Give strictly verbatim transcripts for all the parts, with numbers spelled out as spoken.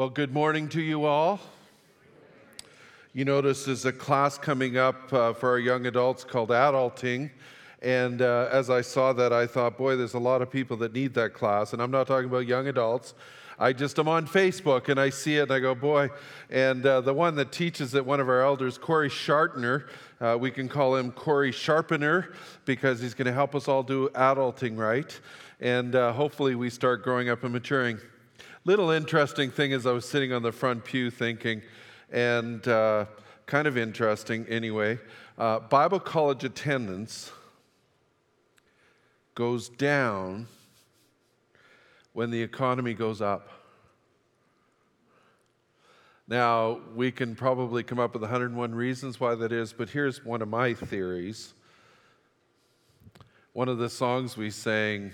Well, good morning to you all. You notice there's a class coming up uh, for our young adults called Adulting, and uh, as I saw that, I thought, boy, there's a lot of people that need that class, and I'm not talking about young adults. I just am on Facebook, and I see it, and I go, boy, and uh, the one that teaches it, one of our elders, Corey Sharpener, uh, we can call him Corey Sharpener, because he's going to help us all do adulting, right? And uh, hopefully we start growing up and maturing. Little interesting thing is I was sitting on the front pew thinking, and uh, kind of interesting anyway, uh, Bible college attendance goes down when the economy goes up. Now, we can probably come up with one hundred and one reasons why that is, but here's one of my theories. One of the songs we sang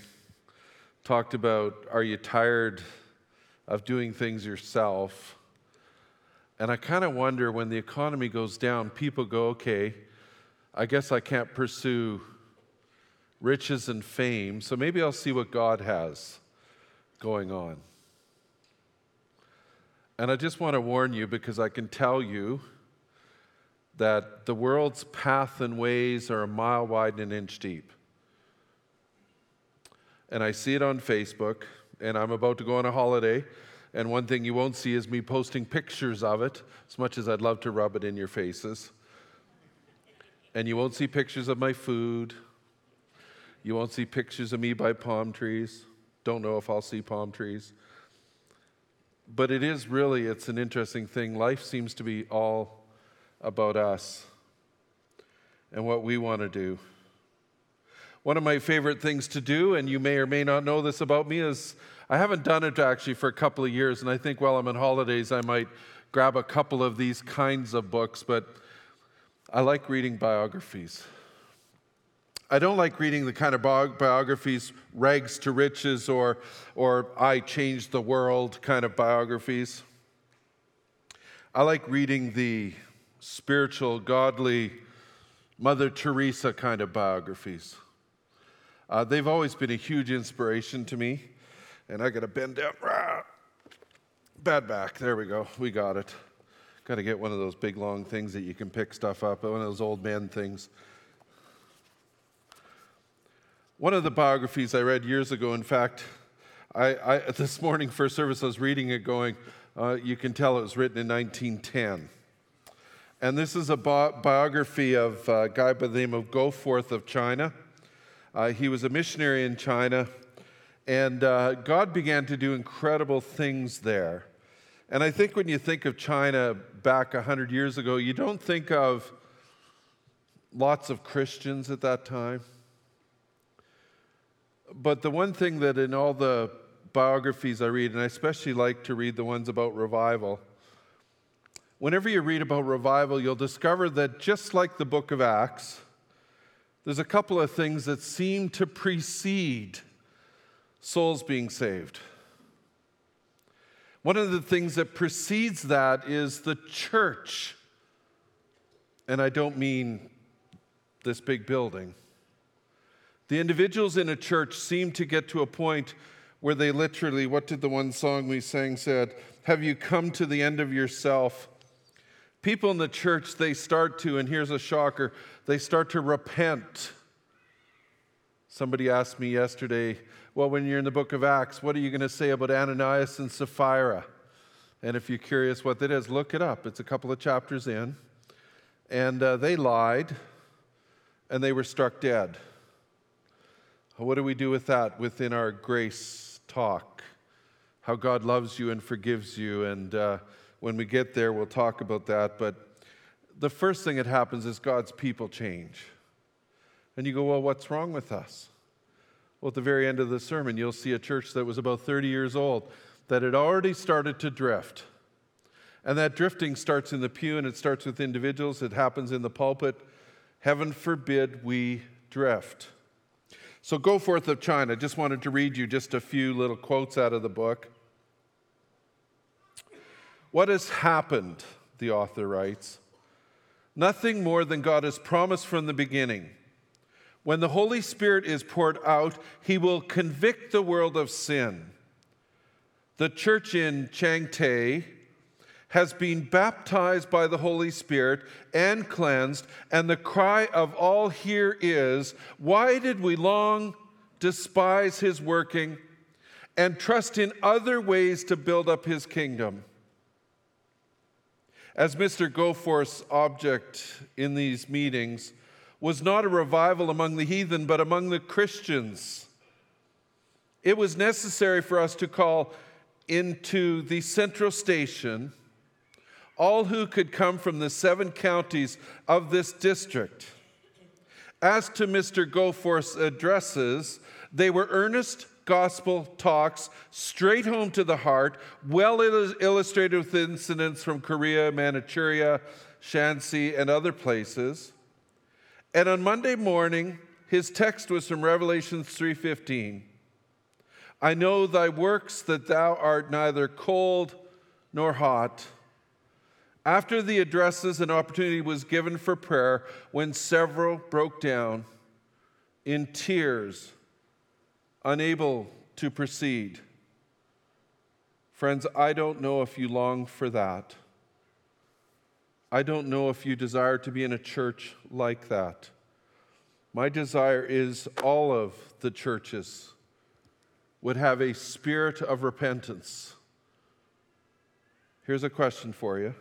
talked about, are you tired of doing things yourself? And I kind of wonder, when the economy goes down, people go, okay, I guess I can't pursue riches and fame, so maybe I'll see what God has going on. And I just want to warn you, because I can tell you that the world's path and ways are a mile wide and an inch deep. And I see it on Facebook, and I'm about to go on a holiday, and one thing you won't see is me posting pictures of it, as much as I'd love to rub it in your faces. And you won't see pictures of my food. You won't see pictures of me by palm trees. Don't know if I'll see palm trees. But it is really, it's an interesting thing. Life seems to be all about us and what we want to do. One of my favorite things to do, and you may or may not know this about me, is I haven't done it actually for a couple of years, and I think while I'm on holidays I might grab a couple of these kinds of books, but I like reading biographies. I don't like reading the kind of bi- biographies, rags to riches or or I changed the world kind of biographies. I like reading the spiritual, godly, Mother Teresa kind of biographies. Uh, they've always been a huge inspiration to me. And I got to bend down. Rah! Bad back. There we go. We got it. Got to get one of those big, long things that you can pick stuff up, one of those old man things. One of the biographies I read years ago, in fact, I, I this morning for service, I was reading it going, uh, you can tell it was written in nineteen ten. And this is a bi- biography of a guy by the name of Goforth of China. Uh, he was a missionary in China, and uh, God began to do incredible things there. And I think when you think of China back one hundred years ago, you don't think of lots of Christians at that time. But the one thing that in all the biographies I read, and I especially like to read the ones about revival, whenever you read about revival, you'll discover that just like the Book of Acts, there's a couple of things that seem to precede souls being saved. One of the things that precedes that is the church. And I don't mean this big building. The individuals in a church seem to get to a point where they literally, what did the one song we sang said? Have you come to the end of yourself? People in the church, they start to, and here's a shocker, they start to repent. Somebody asked me yesterday, well, when you're in the Book of Acts, what are you going to say about Ananias and Sapphira? And if you're curious what that is, look it up. It's a couple of chapters in. And uh, they lied, and they were struck dead. What do we do with that within our grace talk? How God loves you and forgives you. And uh, when we get there, we'll talk about that. But the first thing that happens is God's people change. And you go, well, what's wrong with us? Well, at the very end of the sermon, you'll see a church that was about thirty years old that had already started to drift. And that drifting starts in the pew, and it starts with individuals. It happens in the pulpit. Heaven forbid we drift. So Goforth of China, just wanted to read you just a few little quotes out of the book. What has happened, the author writes, nothing more than God has promised from the beginning. When the Holy Spirit is poured out, he will convict the world of sin, The church in Changte has been baptized by the Holy Spirit and cleansed, and the cry of all here is, why did we long despise his working and trust in other ways to build up his kingdom? As Mister Goforth's object in these meetings was not a revival among the heathen, but among the Christians, it was necessary for us to call into the central station all who could come from the seven counties of this district. As to Mister Goforth's addresses, they were earnest gospel talks, straight home to the heart, well illustrated with incidents from Korea, Manchuria, Shanxi, and other places. And on Monday morning, his text was from Revelation three fifteen. I know thy works, that thou art neither cold nor hot. After the addresses, an opportunity was given for prayer when several broke down in tears, unable to proceed. Friends, I don't know if you long for that. I don't know if you desire to be in a church like that. My desire is all of the churches would have a spirit of repentance. Here's a question for you.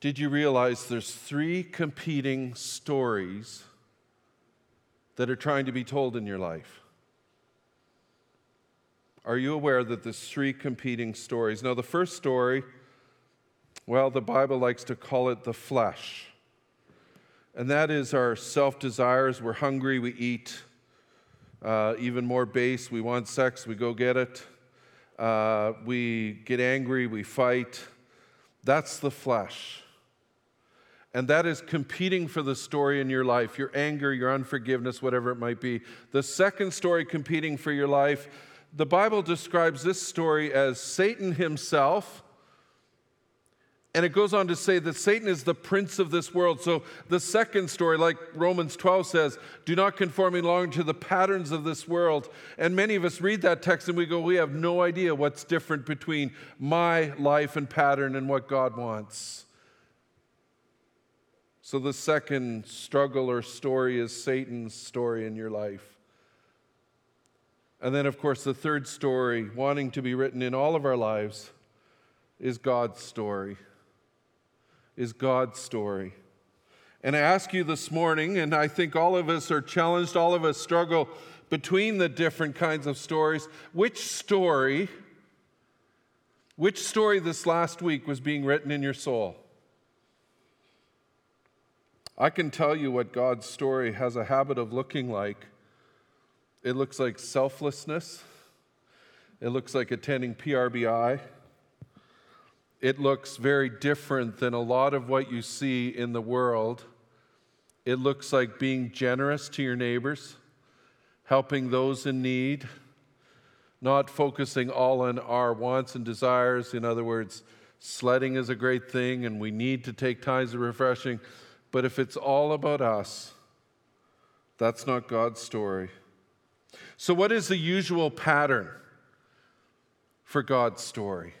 Did you realize there's three competing stories that are trying to be told in your life? Are you aware that there's three competing stories? Now, the first story, well, the Bible likes to call it the flesh. And that is our self-desires. We're hungry, we eat. Uh, even more base, we want sex, we go get it. Uh, we get angry, we fight. That's the flesh. And that is competing for the story in your life, your anger, your unforgiveness, whatever it might be. The second story competing for your life, the Bible describes this story as Satan himself. And it goes on to say that Satan is the prince of this world. So the second story, like Romans twelve says, do not conform any longer to the patterns of this world. And many of us read that text and we go, we have no idea what's different between my life and pattern and what God wants. So the second struggle or story is Satan's story in your life. And then, of course, the third story, wanting to be written in all of our lives, is God's story, is God's story. And I ask you this morning, and I think all of us are challenged, all of us struggle between the different kinds of stories, which story, which story this last week was being written in your soul? I can tell you what God's story has a habit of looking like. It looks like selflessness. It looks like attending P R B I. It looks very different than a lot of what you see in the world. It looks like being generous to your neighbors, helping those in need, not focusing all on our wants and desires. In other words, sledding is a great thing and we need to take times of refreshing. But if it's all about us, that's not God's story. So what is the usual pattern for God's story?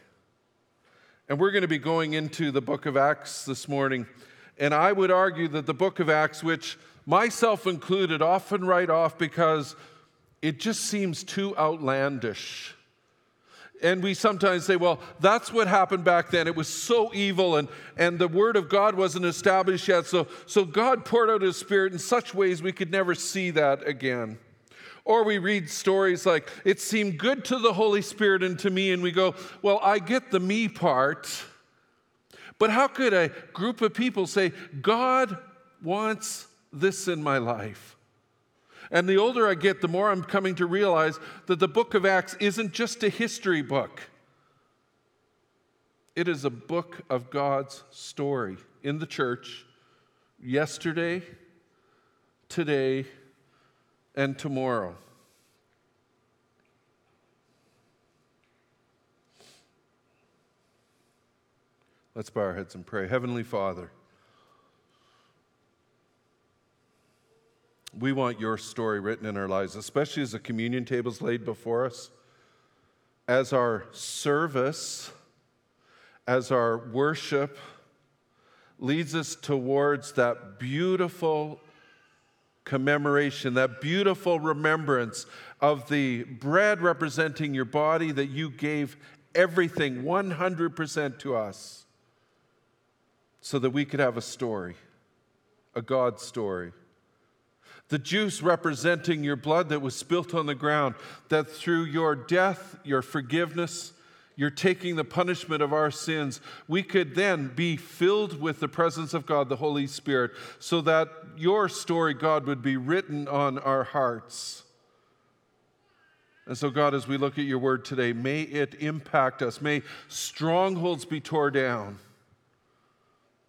And we're going to be going into the Book of Acts this morning. And I would argue that the Book of Acts, which myself included, often write off because it just seems too outlandish. And we sometimes say, well, that's what happened back then. It was so evil, and, and the Word of God wasn't established yet. So, so God poured out His Spirit in such ways we could never see that again. Or we read stories like, it seemed good to the Holy Spirit and to me, and we go, well, I get the me part. But how could a group of people say, God wants this in my life? And the older I get, the more I'm coming to realize that the Book of Acts isn't just a history book. It is a book of God's story in the church, yesterday, today, and tomorrow. Let's bow our heads and pray. Heavenly Father, we want your story written in our lives, especially as the communion table is laid before us. as our service, as our worship, leads us towards that beautiful commemoration, that beautiful remembrance of the bread representing your body that you gave everything, one hundred percent to us, so that we could have a story, a God story. The juice representing your blood that was spilt on the ground, that through your death, your forgiveness, you're taking the punishment of our sins, we could then be filled with the presence of God, the Holy Spirit, so that your story, God, would be written on our hearts. And so, God, as we look at your word today, may it impact us. May strongholds be torn down.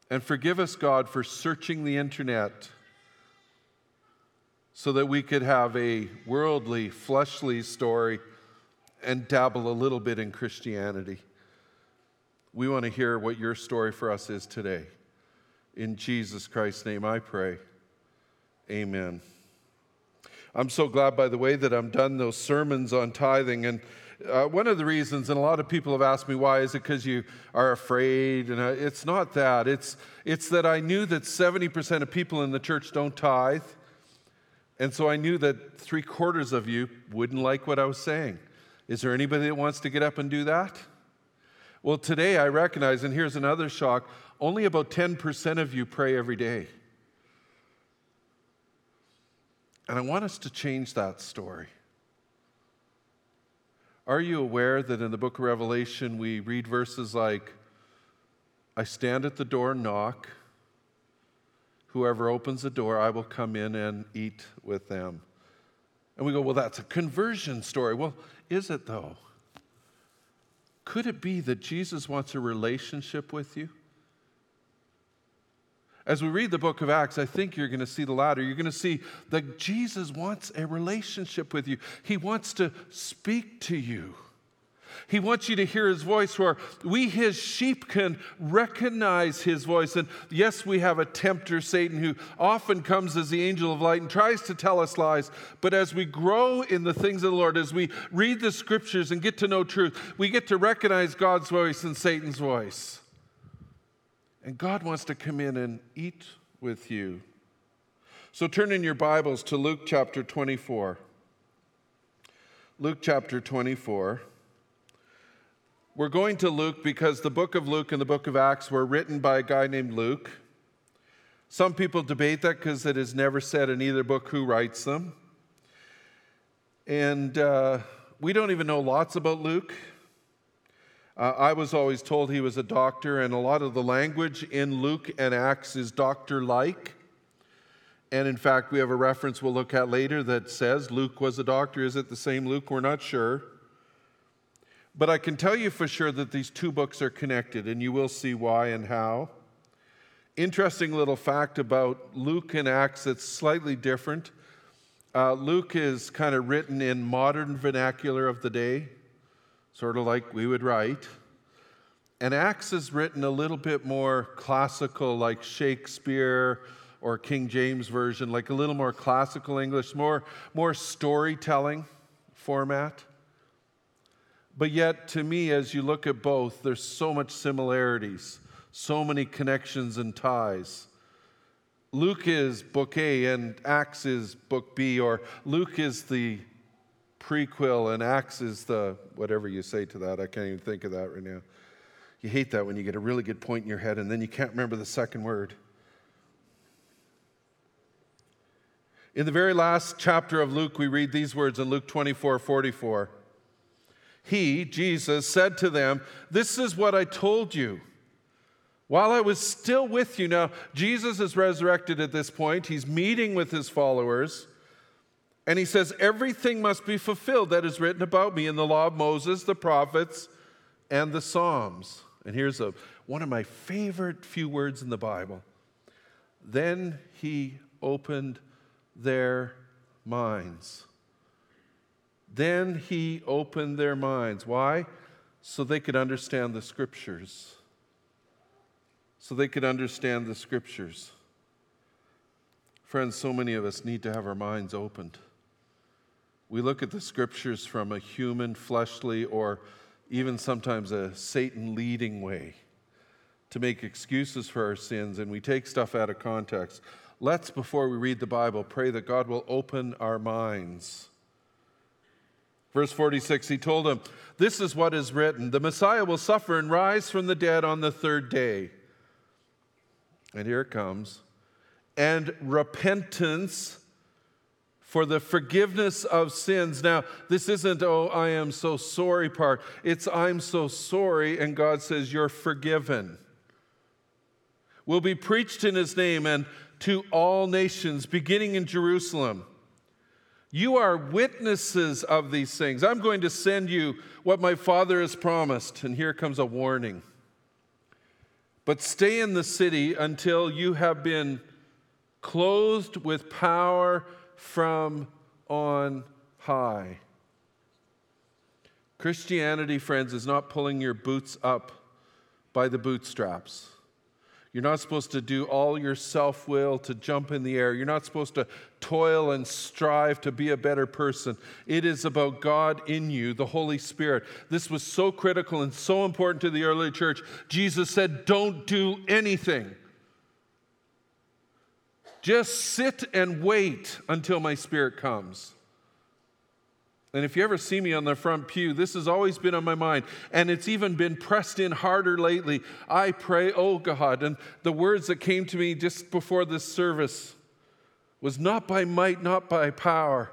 And forgive us, God, for searching the internet so that we could have a worldly, fleshly story and dabble a little bit in Christianity. We want to hear what your story for us is today. In Jesus Christ's name I pray. Amen. I'm so glad, by the way, that I'm done those sermons on tithing. And uh, one of the reasons, and a lot of people have asked me, why is it because you are afraid? And I, it's not that. It's, it's that I knew that seventy percent of people in the church don't tithe. And so I knew that three quarters of you wouldn't like what I was saying. Is there anybody that wants to get up and do that? Well, today I recognize, and here's another shock, only about ten percent of you pray every day. And I want us to change that story. Are you aware that in the book of Revelation we read verses like, I stand at the door and knock. Whoever opens the door, I will come in and eat with them. And we go, well, that's a conversion story. Well, is it though? Could it be that Jesus wants a relationship with you? As we read the book of Acts, I think you're going to see the latter. You're going to see that Jesus wants a relationship with you. He wants to speak to you. He wants you to hear his voice, where we, his sheep, can recognize his voice. And yes, we have a tempter, Satan, who often comes as the angel of light and tries to tell us lies. But as we grow in the things of the Lord, as we read the scriptures and get to know truth, we get to recognize God's voice and Satan's voice. And God wants to come in and eat with you. So turn in your Bibles to Luke chapter twenty-four. Luke chapter twenty-four. We're going to Luke because the book of Luke and the book of Acts were written by a guy named Luke. Some people debate that because it is never said in either book who writes them. And uh, we don't even know lots about Luke. Uh, I was always told he was a doctor, and a lot of the language in Luke and Acts is doctor-like. And in fact, we have a reference we'll look at later that says Luke was a doctor. Is it the same Luke? We're not sure. But I can tell you for sure that these two books are connected, and you will see why and how. Interesting little fact about Luke and Acts that's slightly different. Uh, Luke is kind of written in modern vernacular of the day, sort of like we would write. And Acts is written a little bit more classical, like Shakespeare or King James Version, like a little more classical English, more, more storytelling format. But yet, to me, as you look at both, there's so much similarities, so many connections and ties. Luke is book A and Acts is book B, or Luke is the prequel and Acts is the whatever you say to that. I can't even think of that right now. You hate that when you get a really good point in your head and then you can't remember the second word. In the very last chapter of Luke, we read these words in Luke twenty-four forty-four. He, Jesus, said to them, this is what I told you while I was still with you. Now, Jesus is resurrected at this point. He's meeting with his followers. And he says, everything must be fulfilled that is written about me in the law of Moses, the prophets, and the Psalms. And here's a, one of my favorite few words in the Bible. Then he opened their minds. Then he opened their minds. Why? So they could understand the scriptures. So they could understand the scriptures. Friends, so many of us need to have our minds opened. we look at the scriptures from a human, fleshly, or even sometimes a Satan-leading way to make excuses for our sins, and we take stuff out of context. Let's, before we read the Bible, pray that God will open our minds. Verse forty-six, he told him, "This is what is written, the Messiah will suffer and rise from the dead on the third day." And here it comes. "And repentance for the forgiveness of sins." Now, this isn't, "Oh, I am so sorry" part. It's, "I'm so sorry," and God says, "You're forgiven." "Will be preached in his name and to all nations, beginning in Jerusalem. You are witnesses of these things. I'm going to send you what my Father has promised." And here comes a warning. "But stay in the city until you have been clothed with power from on high." Christianity, friends, is not pulling your boots up by the bootstraps. You're not supposed to do all your self-will to jump in the air. You're not supposed to toil and strive to be a better person. It is about God in you, the Holy Spirit. This was so critical and so important to the early church. Jesus said, "Don't do anything. Just sit and wait until my Spirit comes." And if you ever see me on the front pew, this has always been on my mind, and it's even been pressed in harder lately. I pray, "Oh God," and the words that came to me just before this service was, "Not by might, not by power,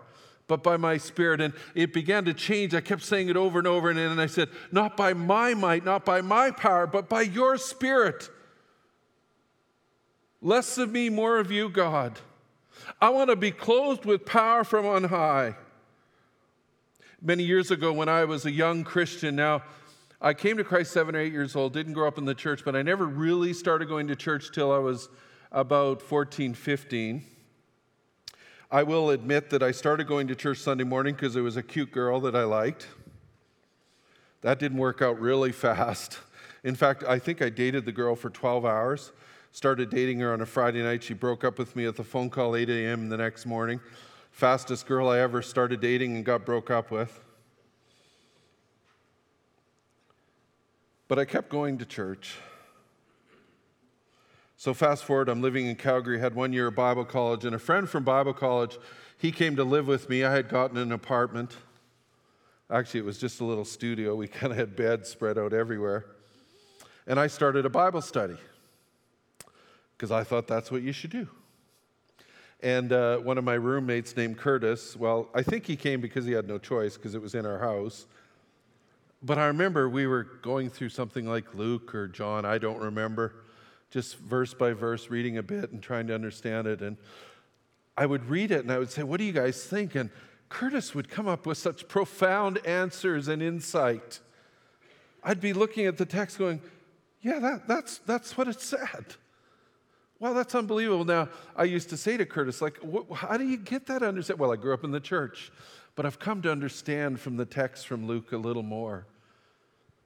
but by my Spirit." And it began to change. I kept saying it over and over, and then I said, "Not by my might, not by my power, but by your Spirit. Less of me, more of you, God. I want to be clothed with power from on high." Many years ago when I was a young Christian, now I came to Christ seven or eight years old, didn't grow up in the church, but I never really started going to church till I was about fourteen, fifteen. I will admit that I started going to church Sunday morning because there was a cute girl that I liked. That didn't work out really fast. In fact, I think I dated the girl for twelve hours, started dating her on a Friday night. She broke up with me at the phone call eight a.m. the next morning. Fastest girl I ever started dating and got broke up with. But I kept going to church. So fast forward, I'm living in Calgary, had one year of Bible college, and a friend from Bible college, he came to live with me. I had gotten an apartment. Actually, it was just a little studio. We kind of had beds spread out everywhere. And I started a Bible study because I thought that's what you should do. And uh, one of my roommates named Curtis, well, I think he came because he had no choice because it was in our house. But I remember we were going through something like Luke or John, I don't remember, just verse by verse, reading a bit and trying to understand it. And I would read it and I would say, "What do you guys think?" And Curtis would come up with such profound answers and insight. I'd be looking at the text going, yeah, that, that's, that's what it said. Wow, that's unbelievable. Now, I used to say to Curtis, like, how do you get that understanding? Well, I grew up in the church, but I've come to understand from the text from Luke a little more.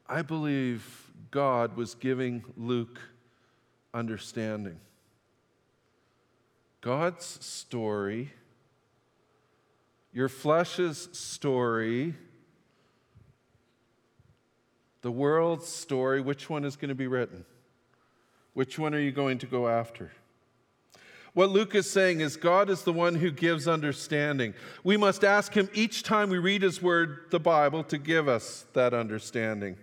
I believe God was giving Luke understanding. God's story, your flesh's story, the world's story, which one is going to be written? Which one are you going to go after? What Luke is saying is God is the one who gives understanding. We must ask him each time we read his word, the Bible, to give us that understanding.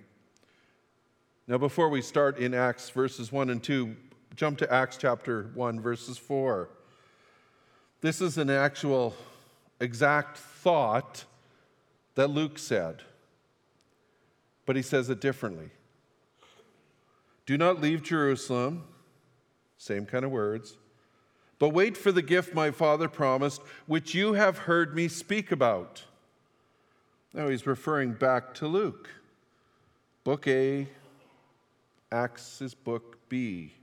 Now, before we start in Acts verses one and two, jump to Acts chapter one, verses four. This is an actual exact thought that Luke said, but he says it differently. "Do not leave Jerusalem," same kind of words, "but wait for the gift my Father promised, which you have heard me speak about." Now he's referring back to Luke. Book A, Acts is book B.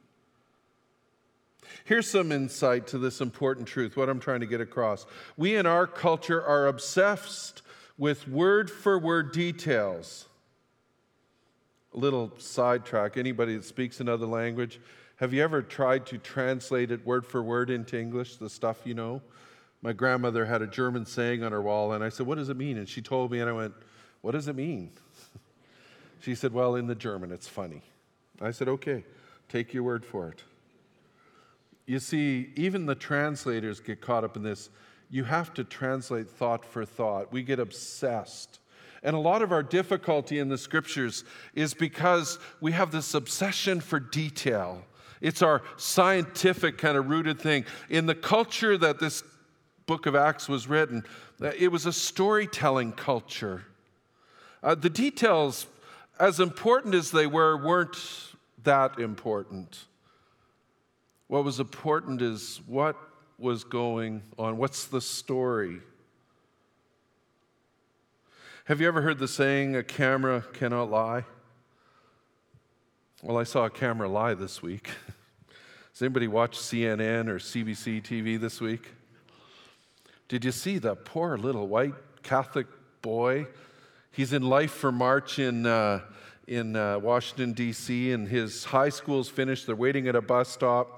Here's some insight to this important truth, what I'm trying to get across. We in our culture are obsessed with word-for-word details. A little sidetrack, anybody that speaks another language, have you ever tried to translate it word for word into English, the stuff you know? my grandmother had a German saying on her wall, and I said, what does it mean? And she told me, and I went, what does it mean? She said, well, in the German, it's funny. I said, okay, take your word for it. You see, even the translators get caught up in this. You have to translate thought for thought. We get obsessed. And a lot of our difficulty in the scriptures is because we have this obsession for detail. It's our scientific kind of rooted thing. In the culture that this book of Acts was written, it was a storytelling culture. Uh, the details, as important as they were, weren't that important. What was important is what was going on. What's the story? Have you ever heard the saying, a camera cannot lie? Well, I saw a camera lie this week. Has anybody watched C N N or C B C T V this week? Did you see the poor little white Catholic boy? He's in Life for March in uh, in uh, Washington, D C, and his high school's finished. They're waiting at a bus stop.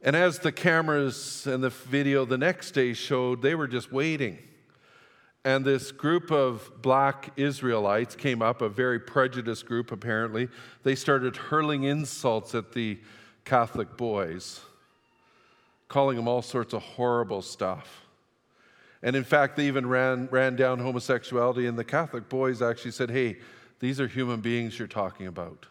And as the cameras and the video the next day showed, they were just waiting. And this group of black Israelites came up, a very prejudiced group apparently. They started hurling insults at the Catholic boys, calling them all sorts of horrible stuff. And in fact, they even ran, ran down homosexuality, and the Catholic boys actually said, hey, these are human beings you're talking about.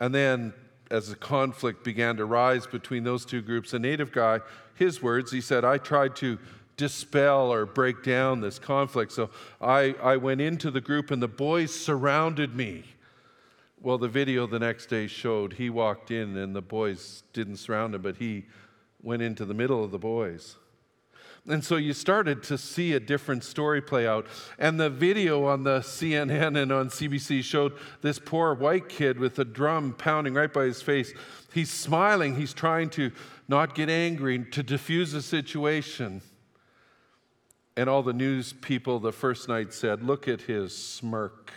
And then as the conflict began to rise between those two groups, a native guy, his words, he said, I tried to dispel or break down this conflict. So I, I went into the group and the boys surrounded me. Well, the video the next day showed he walked in and the boys didn't surround him, but he went into the middle of the boys. And so you started to see a different story play out. And the video on the C N N and on C B C showed this poor white kid with a drum pounding right by his face. He's smiling. He's trying to not get angry, to diffuse the situation. And all the news people the first night said, look at his smirk.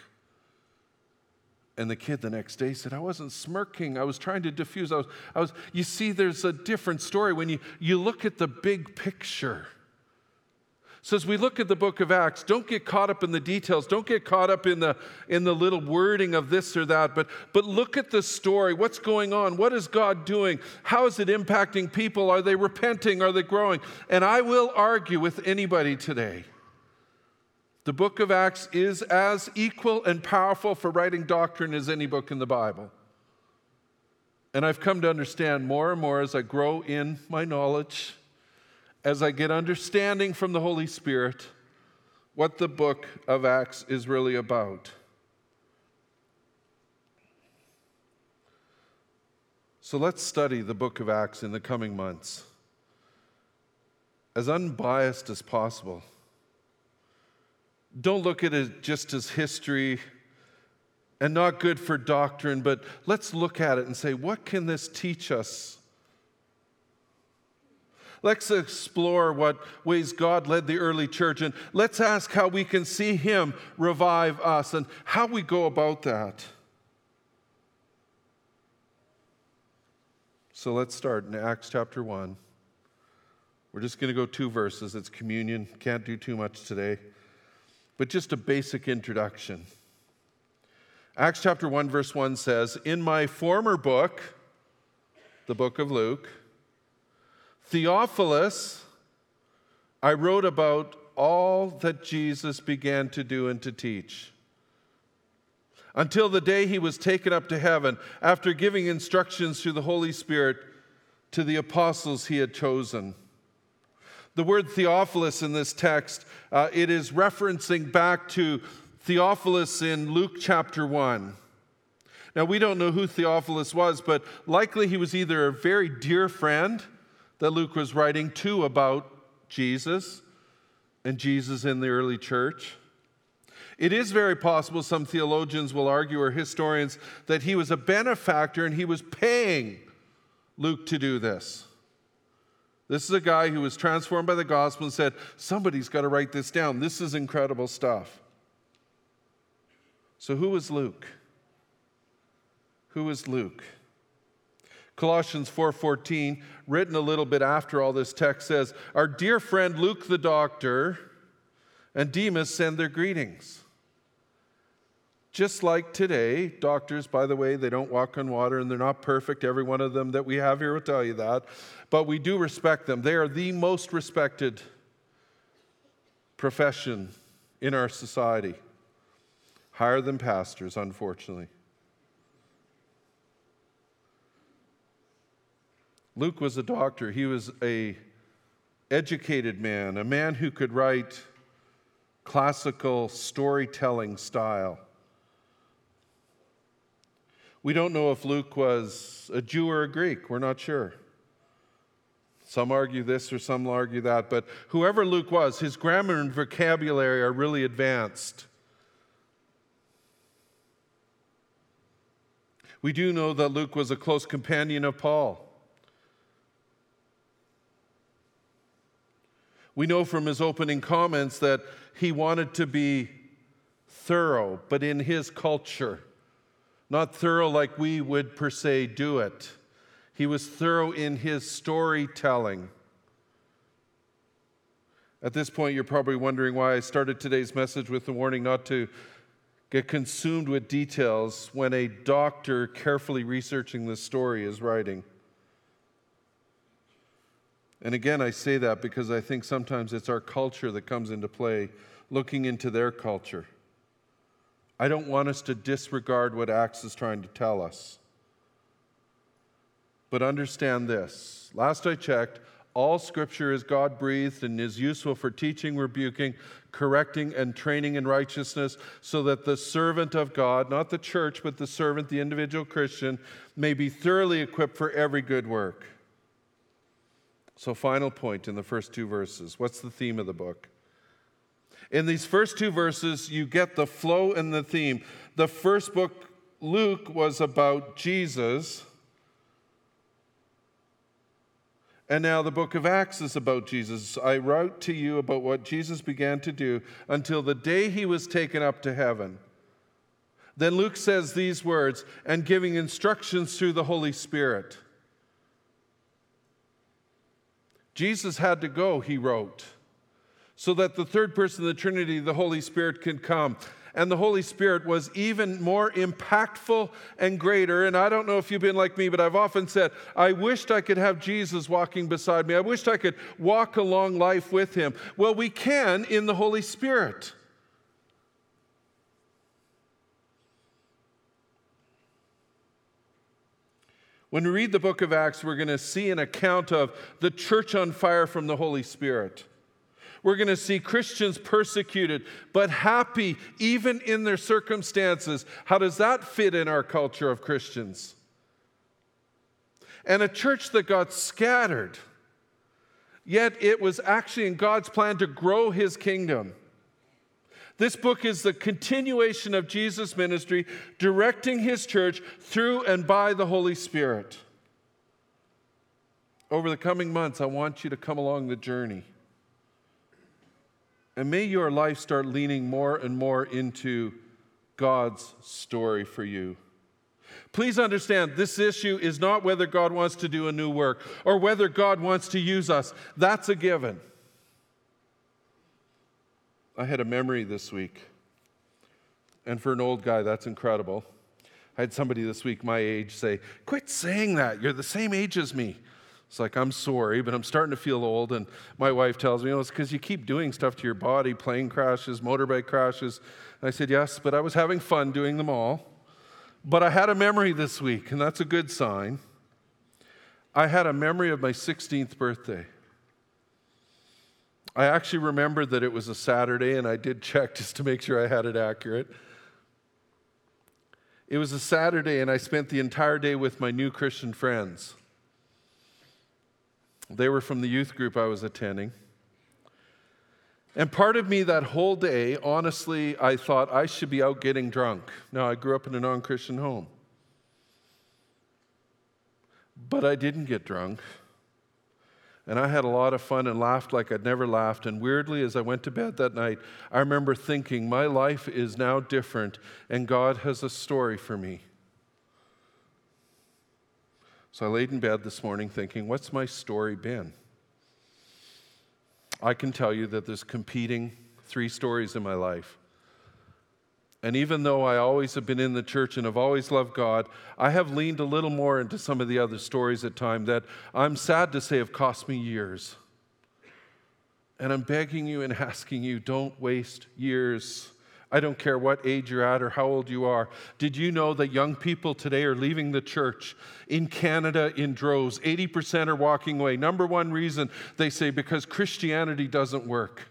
And the kid the next day said, I wasn't smirking. I was trying to diffuse. I was, I was, you see, there's a different story when you, you look at the big picture. So as we look at the book of Acts, don't get caught up in the details. Don't get caught up in the in the little wording of this or that. But, but look at the story. What's going on? What is God doing? How is it impacting people? Are they repenting? Are they growing? And I will argue with anybody today. The book of Acts is as equal and powerful for writing doctrine as any book in the Bible. And I've come to understand more and more as I grow in my knowledge, as I get understanding from the Holy Spirit, what the book of Acts is really about. So let's study the book of Acts in the coming months, as unbiased as possible. Don't look at it just as history and not good for doctrine, but let's look at it and say, what can this teach us? Let's explore what ways God led the early church, and let's ask how we can see Him revive us and how we go about that. So let's start in Acts chapter one. We're just going to go two verses. It's communion. Can't do too much today. But just a basic introduction. Acts chapter one, verse one says, in my former book, the book of Luke, Theophilus, I wrote about all that Jesus began to do and to teach, until the day he was taken up to heaven, after giving instructions through the Holy Spirit to the apostles he had chosen. The word Theophilus in this text, uh, it is referencing back to Theophilus in Luke chapter one. Now, we don't know who Theophilus was, but likely he was either a very dear friend that Luke was writing to about Jesus and Jesus in the early church. It is very possible, some theologians will argue, or historians, that he was a benefactor and he was paying Luke to do this. This is a guy who was transformed by the gospel and said, somebody's got to write this down. This is incredible stuff. So who was Luke? Who was Luke? Colossians four fourteen, written a little bit after all this text, says, "Our dear friend Luke the doctor and Demas send their greetings." Just like today, doctors, by the way, they don't walk on water and they're not perfect. Every one of them that we have here will tell you that. But we do respect them. They are the most respected profession in our society. Higher than pastors, unfortunately. Luke was a doctor. He was an educated man, a man who could write classical storytelling style. We don't know if Luke was a Jew or a Greek. We're not sure. Some argue this or some argue that, but whoever Luke was, his grammar and vocabulary are really advanced. We do know that Luke was a close companion of Paul. We know from his opening comments that he wanted to be thorough, but in his culture. Not thorough like we would per se do it. He was thorough in his storytelling. At this point, you're probably wondering why I started today's message with the warning not to get consumed with details when a doctor carefully researching this story is writing. And again, I say that because I think sometimes it's our culture that comes into play, looking into their culture. I don't want us to disregard what Acts is trying to tell us. But understand this. Last I checked, all Scripture is God-breathed and is useful for teaching, rebuking, correcting, and training in righteousness, so that the servant of God, not the church, but the servant, the individual Christian, may be thoroughly equipped for every good work. So, final point in the first two verses. What's the theme of the book? In these first two verses, you get the flow and the theme. The first book, Luke, was about Jesus. And now the book of Acts is about Jesus. I wrote to you about what Jesus began to do until the day he was taken up to heaven. Then Luke says these words, and giving instructions through the Holy Spirit. Jesus had to go, he wrote, so that the third person of the Trinity, the Holy Spirit, can come. And the Holy Spirit was even more impactful and greater. And I don't know if you've been like me, but I've often said, I wished I could have Jesus walking beside me. I wished I could walk along life with him. Well, we can in the Holy Spirit. When we read the book of Acts, we're going to see an account of the church on fire from the Holy Spirit. We're going to see Christians persecuted, but happy even in their circumstances. How does that fit in our culture of Christians? And a church that got scattered, yet it was actually in God's plan to grow his kingdom. This book is the continuation of Jesus' ministry, directing his church through and by the Holy Spirit. Over the coming months, I want you to come along the journey. And may your life start leaning more and more into God's story for you. Please understand, this issue is not whether God wants to do a new work or whether God wants to use us. That's a given. I had a memory this week. And for an old guy, that's incredible. I had somebody this week my age say, "Quit saying that. You're the same age as me." It's like, I'm sorry, but I'm starting to feel old. And my wife tells me, "Oh, it's because you keep doing stuff to your body, plane crashes, motorbike crashes." And I said, "Yes, but I was having fun doing them all. But I had a memory this week, and that's a good sign. I had a memory of my sixteenth birthday. I actually remembered that it was a Saturday, and I did check just to make sure I had it accurate. It was a Saturday, and I spent the entire day with my new Christian friends. They were from the youth group I was attending. And part of me that whole day, honestly, I thought I should be out getting drunk. Now, I grew up in a non-Christian home. But I didn't get drunk. And I had a lot of fun and laughed like I'd never laughed. And weirdly, as I went to bed that night, I remember thinking, my life is now different, and God has a story for me. So I laid in bed this morning thinking, what's my story been? I can tell you that there's competing three stories in my life. And even though I always have been in the church and have always loved God, I have leaned a little more into some of the other stories at times that I'm sad to say have cost me years. And I'm begging you and asking you, don't waste years. I don't care what age you're at or how old you are. Did you know that young people today are leaving the church in Canada in droves? eighty percent are walking away. Number one reason, they say, because Christianity doesn't work.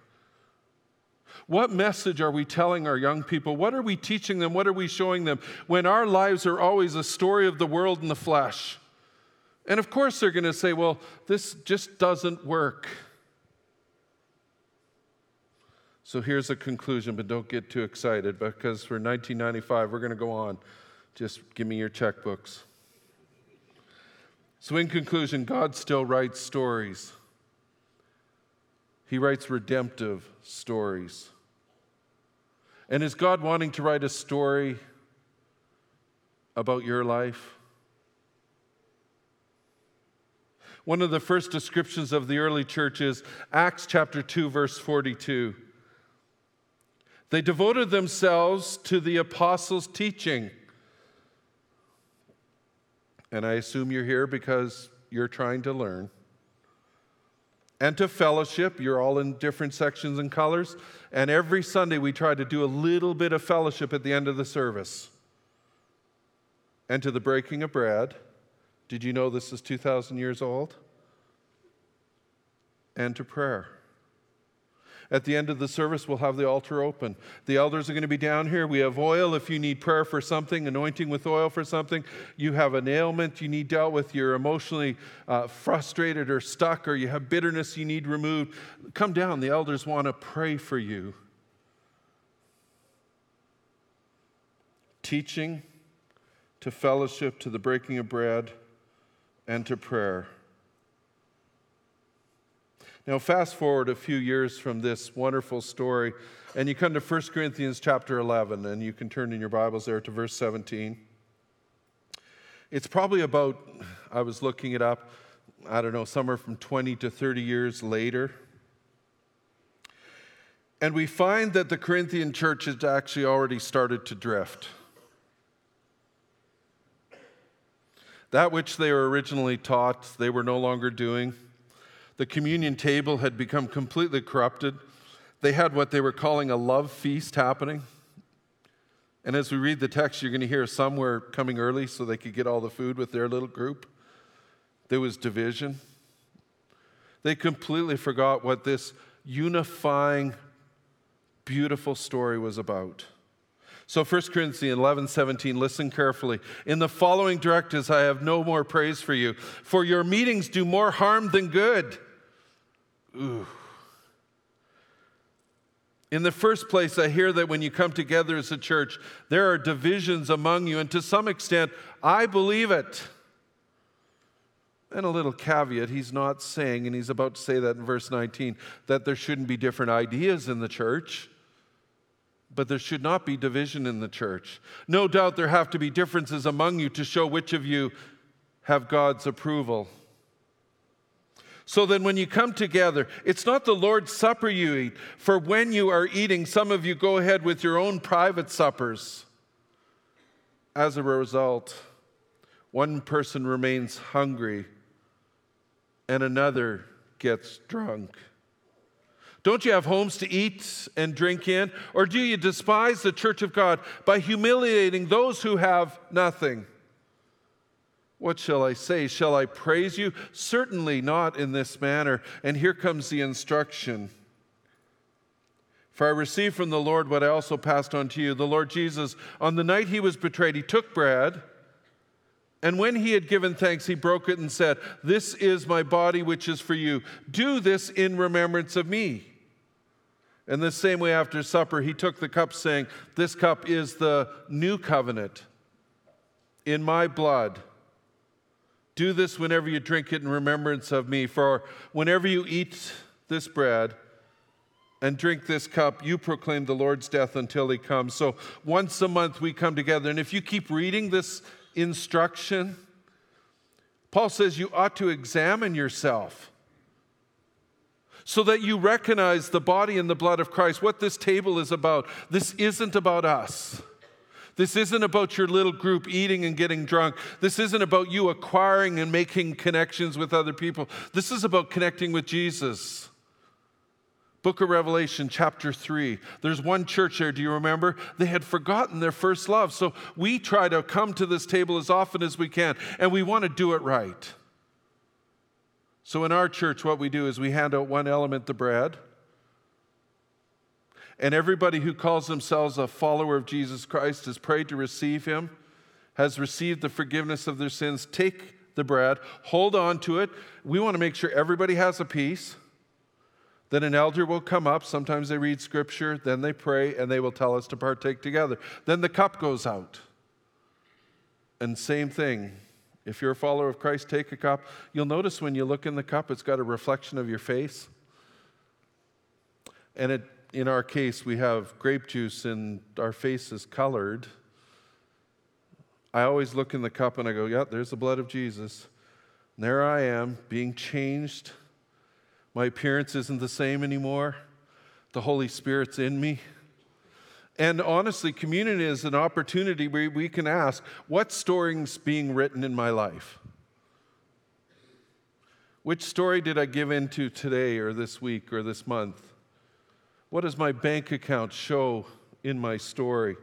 What message are we telling our young people? What are we teaching them? What are we showing them? When our lives are always a story of the world and the flesh. And of course they're going to say, well, this just doesn't work. So here's a conclusion, but don't get too excited, because for nineteen ninety-five, we're going to go on. Just give me your checkbooks. So in conclusion, God still writes stories. He writes redemptive stories. And is God wanting to write a story about your life? One of the first descriptions of the early church is Acts chapter two, verse forty-two. They devoted themselves to the apostles' teaching. And I assume you're here because you're trying to learn. And to fellowship, you're all in different sections and colors. And every Sunday we try to do a little bit of fellowship at the end of the service. And to the breaking of bread. Did you know this is two thousand years old? And to prayer. At the end of the service, we'll have the altar open. The elders are going to be down here. We have oil if you need prayer for something, anointing with oil for something. You have an ailment you need dealt with. You're emotionally uh, frustrated or stuck, or you have bitterness you need removed. Come down. The elders want to pray for you. Teaching, to fellowship, to the breaking of bread, and to prayer. Now, fast forward a few years from this wonderful story, and you come to First Corinthians chapter eleven, and you can turn in your Bibles there to verse seventeen. It's probably about, I was looking it up, I don't know, somewhere from twenty to thirty years later. And we find that the Corinthian church has actually already started to drift. That which they were originally taught, they were no longer doing. The communion table had become completely corrupted. They had what they were calling a love feast happening. And as we read the text, you're going to hear some were coming early so they could get all the food with their little group. There was division. They completely forgot what this unifying, beautiful story was about. So First Corinthians eleven seventeen, listen carefully. In the following directives, I have no more praise for you, for your meetings do more harm than good. Ooh. In the first place, I hear that when you come together as a church, there are divisions among you, and to some extent, I believe it. And a little caveat, he's not saying, and he's about to say that in verse nineteen, that there shouldn't be different ideas in the church. But there should not be division in the church. No doubt there have to be differences among you to show which of you have God's approval. So then when you come together, it's not the Lord's supper you eat, for when you are eating, some of you go ahead with your own private suppers. As a result, one person remains hungry and another gets drunk. Don't you have homes to eat and drink in? Or do you despise the church of God by humiliating those who have nothing? What shall I say? Shall I praise you? Certainly not in this manner. And here comes the instruction. For I received from the Lord what I also passed on to you. The Lord Jesus, on the night he was betrayed, he took bread, and when he had given thanks, he broke it and said, "This is my body, which is for you. Do this in remembrance of me." In the same way, after supper, he took the cup, saying, "This cup is the new covenant in my blood. Do this whenever you drink it in remembrance of me. For whenever you eat this bread and drink this cup, you proclaim the Lord's death until he comes." So once a month we come together. And if you keep reading this instruction, Paul says you ought to examine yourself so that you recognize the body and the blood of Christ, what this table is about. This isn't about us. This isn't about your little group eating and getting drunk. This isn't about you acquiring and making connections with other people. This is about connecting with Jesus. Book of Revelation, chapter three. There's one church there, do you remember? They had forgotten their first love. So we try to come to this table as often as we can, and we want to do it right. So in our church, what we do is we hand out one element, the bread, and everybody who calls themselves a follower of Jesus Christ has prayed to receive him, has received the forgiveness of their sins. Take the bread, hold on to it. We want to make sure everybody has a piece. Then an elder will come up. Sometimes they read scripture, then they pray, and they will tell us to partake together. Then the cup goes out. And same thing. If you're a follower of Christ, take a cup. You'll notice when you look in the cup, it's got a reflection of your face. And it, in our case, we have grape juice and our face is colored. I always look in the cup and I go, yeah, there's the blood of Jesus. And there I am, being changed. My appearance isn't the same anymore. The Holy Spirit's in me. And honestly, communion is an opportunity where we can ask, what story's being written in my life? Which story did I give into today or this week or this month? What does my bank account show in my story?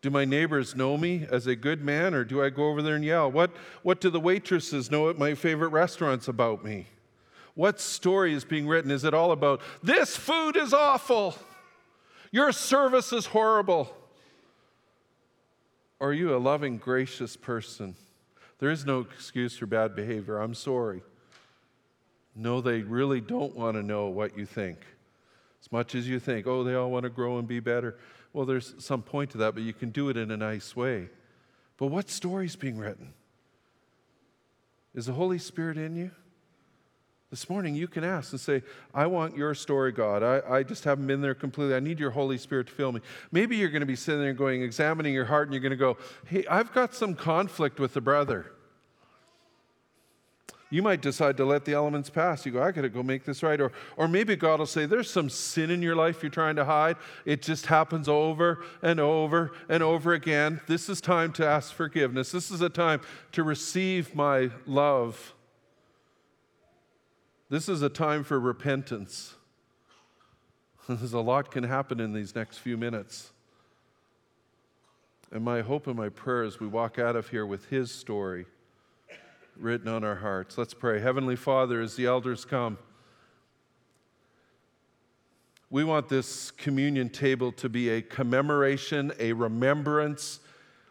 Do my neighbors know me as a good man, or do I go over there and yell? What, what do the waitresses know at my favorite restaurants about me? What story is being written? Is it all about, this food is awful, your service is horrible? Or are you a loving, gracious person? There is no excuse for bad behavior. I'm sorry. No, they really don't want to know what you think. As much as you think, oh, they all want to grow and be better. Well, there's some point to that, but you can do it in a nice way. But what story is being written? Is the Holy Spirit in you? This morning, you can ask and say, I want your story, God. I, I just haven't been there completely. I need your Holy Spirit to fill me. Maybe you're going to be sitting there going, examining your heart, and you're going to go, hey, I've got some conflict with the brother. You might decide to let the elements pass. You go, I got to go make this right. Or, or maybe God will say, there's some sin in your life you're trying to hide. It just happens over and over and over again. This is time to ask forgiveness. This is a time to receive my love. This is a time for repentance. There's a lot can happen in these next few minutes. And my hope and my prayer is we walk out of here with his story written on our hearts. Let's pray. Heavenly Father, as the elders come, we want this communion table to be a commemoration, a remembrance,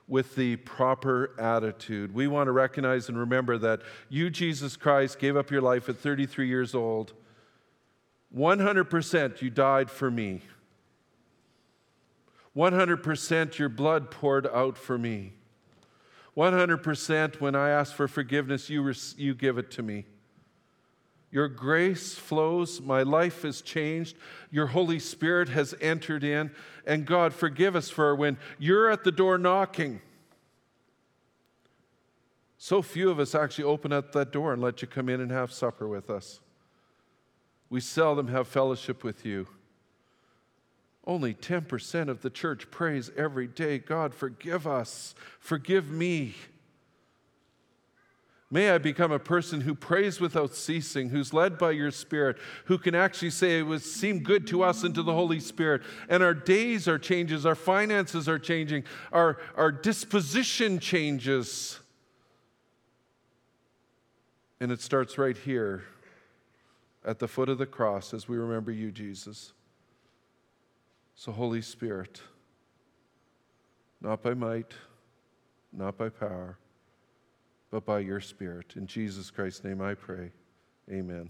with the proper attitude. We want to recognize and remember that you, Jesus Christ, gave up your life at thirty-three years old. one hundred percent you died for me. one hundred percent your blood poured out for me. one hundred percent when I ask for forgiveness, you, res- you give it to me. Your grace flows. My life is changed. Your Holy Spirit has entered in. And God, forgive us for when you're at the door knocking. So few of us actually open up that door and let you come in and have supper with us. We seldom have fellowship with you. Only ten percent of the church prays every day. God, forgive us. Forgive me. May I become a person who prays without ceasing, who's led by your Spirit, who can actually say it would seem good to us and to the Holy Spirit. And our days are changes, our finances are changing, our, our disposition changes. And it starts right here at the foot of the cross as we remember you, Jesus. So Holy Spirit, not by might, not by power, but by your Spirit. In Jesus Christ's name I pray. Amen.